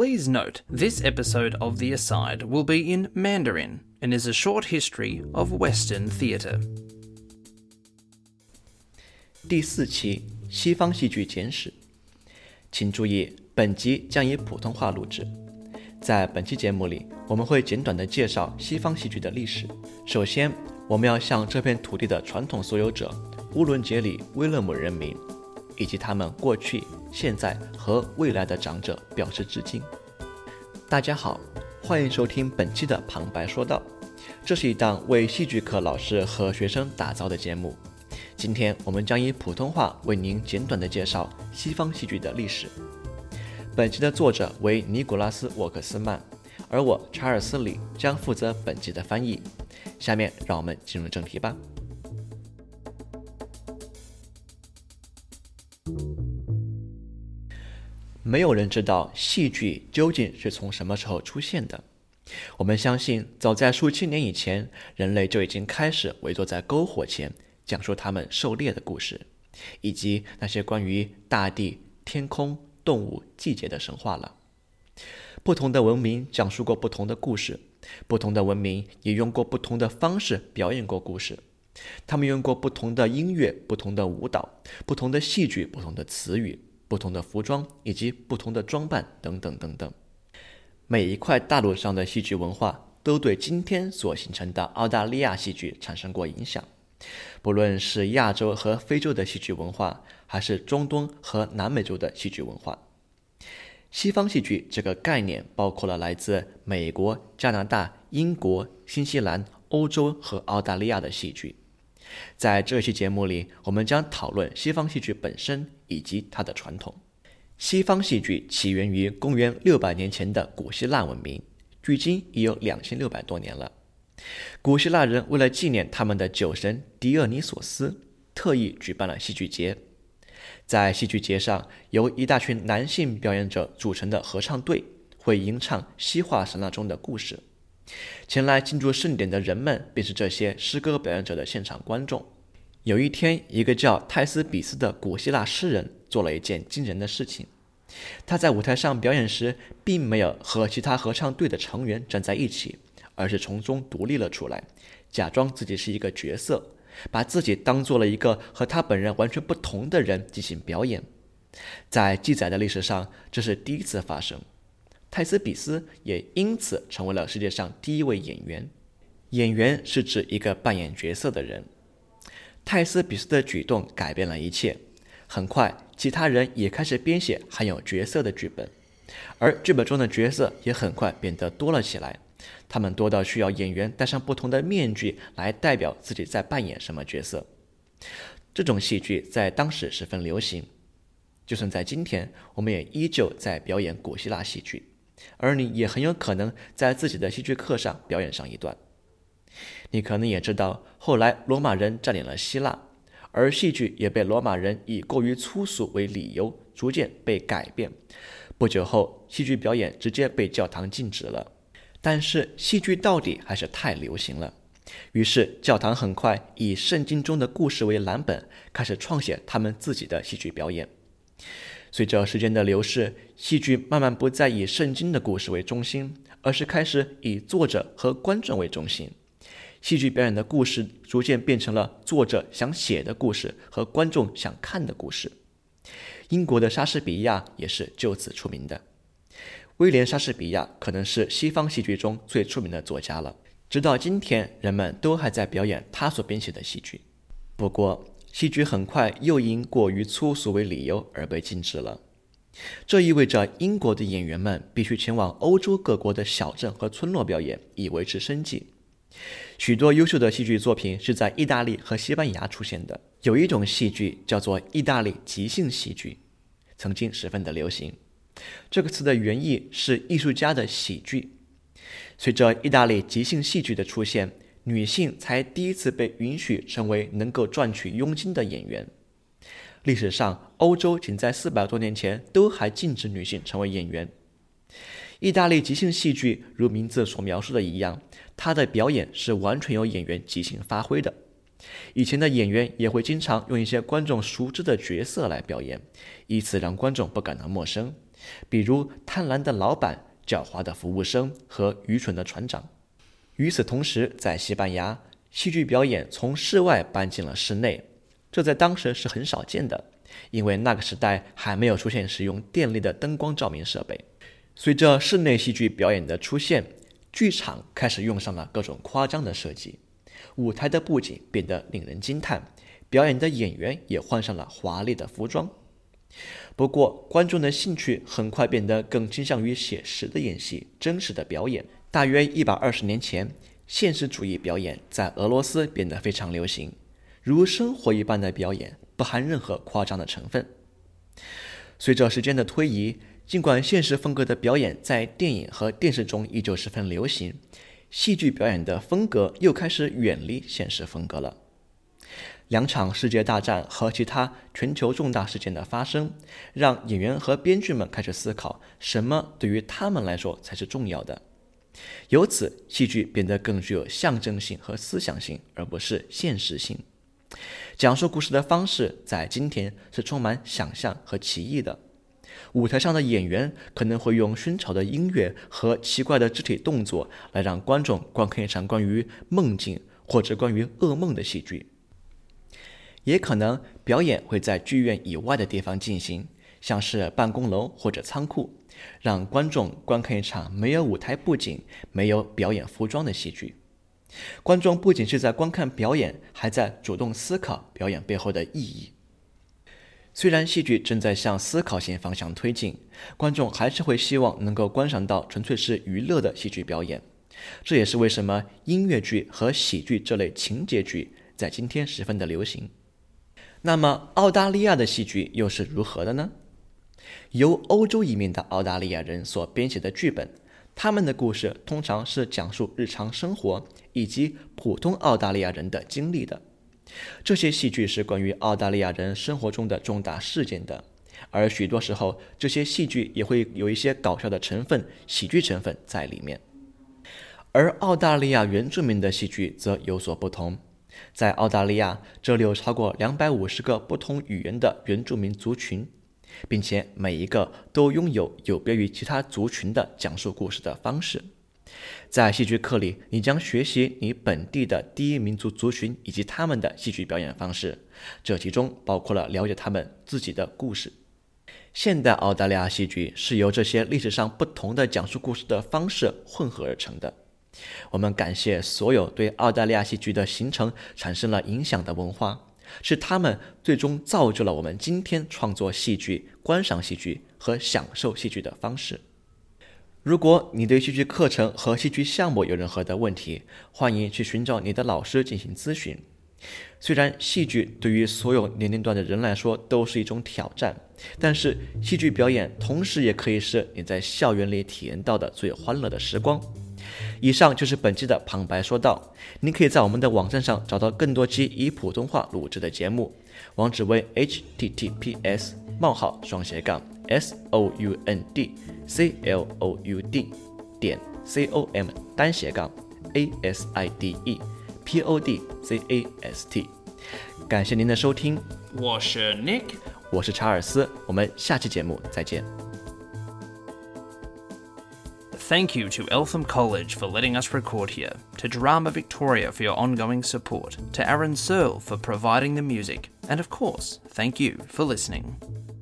Please note, this episode of The Aside will be in Mandarin and is a short history of Western theatre. 第四期西方戏剧简史，请注意，本集将以普通话录制。在本期节目里，我们会简短地介绍西方戏剧的历史。首先，我们要向这片土地的传统所有者乌伦杰里威勒姆人民以及他们过去、现在和未来的长者表示致敬。大家好，欢迎收听本期的旁白说道，这是一档为戏剧课老师和学生打造的节目。今天我们将以普通话为您简短地介绍西方戏剧的历史。本集的作者为尼古拉斯·沃克斯曼，而我查尔斯·李将负责本集的翻译。下面让我们进入正题吧。没有人知道戏剧究竟是从什么时候出现的。我们相信，早在数千年以前，人类就已经开始围坐在篝火前，讲述他们狩猎的故事，以及那些关于大地、天空、动物、季节的神话了。不同的文明讲述过不同的故事，不同的文明也用过不同的方式表演过故事。他们用过不同的音乐、不同的舞蹈、不同的戏剧、不同的词语、不同的服装以及不同的装扮等等等等。每一块大陆上的戏剧文化都对今天所形成的澳大利亚戏剧产生过影响。不论是亚洲和非洲的戏剧文化，还是中东和南美洲的戏剧文化。西方戏剧这个概念包括了来自美国、加拿大、英国、新西兰、欧洲和澳大利亚的戏剧。在这期节目里，我们将讨论西方戏剧本身以及它的传统。西方戏剧起源于公元600年前的古希腊文明，距今已有2600多年了。古希腊人为了纪念他们的酒神狄厄尼索斯，特意举办了戏剧节。在戏剧节上，由一大群男性表演者组成的合唱队会吟唱希腊神话中的故事。前来庆祝盛典的人们便是这些诗歌表演者的现场观众。有一天，一个叫泰斯比斯的古希腊诗人做了一件惊人的事情。他在舞台上表演时，并没有和其他合唱队的成员站在一起，而是从中独立了出来，假装自己是一个角色，把自己当做了一个和他本人完全不同的人进行表演。在记载的历史上，这是第一次发生。泰斯比斯也因此成为了世界上第一位演员。演员是指一个扮演角色的人。泰斯比斯的举动改变了一切，很快其他人也开始编写含有角色的剧本，而剧本中的角色也很快变得多了起来，他们多到需要演员戴上不同的面具来代表自己在扮演什么角色。这种戏剧在当时十分流行，就算在今天，我们也依旧在表演古希腊戏剧，而你也很有可能在自己的戏剧课上表演上一段。你可能也知道，后来罗马人占领了希腊，而戏剧也被罗马人以过于粗俗为理由逐渐被改变。不久后，戏剧表演直接被教堂禁止了，但是戏剧到底还是太流行了，于是教堂很快以圣经中的故事为蓝本，开始创写他们自己的戏剧表演。随着时间的流逝，戏剧慢慢不再以圣经的故事为中心，而是开始以作者和观众为中心。戏剧表演的故事逐渐变成了作者想写的故事和观众想看的故事。英国的莎士比亚也是就此出名的。威廉·莎士比亚可能是西方戏剧中最出名的作家了，直到今天，人们都还在表演他所编写的戏剧。不过，戏剧很快又因过于粗俗为理由而被禁止了。这意味着英国的演员们必须前往欧洲各国的小镇和村落表演，以维持生计。许多优秀的戏剧作品是在意大利和西班牙出现的。有一种戏剧叫做意大利即兴戏剧，曾经十分的流行。这个词的原意是艺术家的喜剧。随着意大利即兴戏剧的出现，女性才第一次被允许成为能够赚取佣金的演员。历史上，欧洲仅在400多年前都还禁止女性成为演员。意大利即兴戏剧如名字所描述的一样，它的表演是完全由演员即兴发挥的。以前的演员也会经常用一些观众熟知的角色来表演，以此让观众不感到陌生，比如贪婪的老板、狡猾的服务生和愚蠢的船长。与此同时，在西班牙，戏剧表演从室外搬进了室内，这在当时是很少见的，因为那个时代还没有出现使用电力的灯光照明设备。随着室内戏剧表演的出现，剧场开始用上了各种夸张的设计，舞台的布景变得令人惊叹，表演的演员也换上了华丽的服装。不过，观众的兴趣很快变得更倾向于写实的演戏、真实的表演。大约120年前，现实主义表演在俄罗斯变得非常流行，如生活一般的表演，不含任何夸张的成分。随着时间的推移，尽管现实风格的表演在电影和电视中依旧十分流行，戏剧表演的风格又开始远离现实风格了。两场世界大战和其他全球重大事件的发生，让演员和编剧们开始思考什么对于他们来说才是重要的。由此，戏剧变得更具有象征性和思想性，而不是现实性。讲述故事的方式在今天是充满想象和歧义的。舞台上的演员可能会用喧吵的音乐和奇怪的肢体动作来让观众观看一场关于梦境或者关于噩梦的戏剧。也可能表演会在剧院以外的地方进行，像是办公楼或者仓库，让观众观看一场没有舞台布景、没有表演服装的戏剧。观众不仅是在观看表演，还在主动思考表演背后的意义。虽然戏剧正在向思考性方向推进，观众还是会希望能够观赏到纯粹是娱乐的戏剧表演。这也是为什么音乐剧和喜剧这类情节剧在今天十分的流行。那么，澳大利亚的戏剧又是如何的呢？由欧洲移民的澳大利亚人所编写的剧本，他们的故事通常是讲述日常生活以及普通澳大利亚人的经历的。这些戏剧是关于澳大利亚人生活中的重大事件的，而许多时候，这些戏剧也会有一些搞笑的成分、喜剧成分在里面。而澳大利亚原住民的戏剧则有所不同。在澳大利亚，这里有超过250个不同语言的原住民族群，并且每一个都拥有有别于其他族群的讲述故事的方式。在戏剧课里，你将学习你本地的第一民族族群以及他们的戏剧表演方式，这其中包括了了解他们自己的故事。现代澳大利亚戏剧是由这些历史上不同的讲述故事的方式混合而成的。我们感谢所有对澳大利亚戏剧的形成产生了影响的文化，是他们最终造就了我们今天创作戏剧、观赏戏剧和享受戏剧的方式。如果你对戏剧课程和戏剧项目有任何的问题，欢迎去寻找你的老师进行咨询。虽然戏剧对于所有年龄段的人来说都是一种挑战，但是戏剧表演同时也可以是你在校园里体验到的最欢乐的时光。以上就是本期的旁白说道，您可以在我们的网站上找到更多期以普通话录制的节目，网址为 https://soundcloud.com/aside podcast。感谢您的收听，我是 Nick， 我是查尔斯，我们下期节目再见。Thank you to Eltham College for letting us record here, to Drama Victoria for your ongoing support, to Aaron Searle for providing the music, and of course, thank you for listening.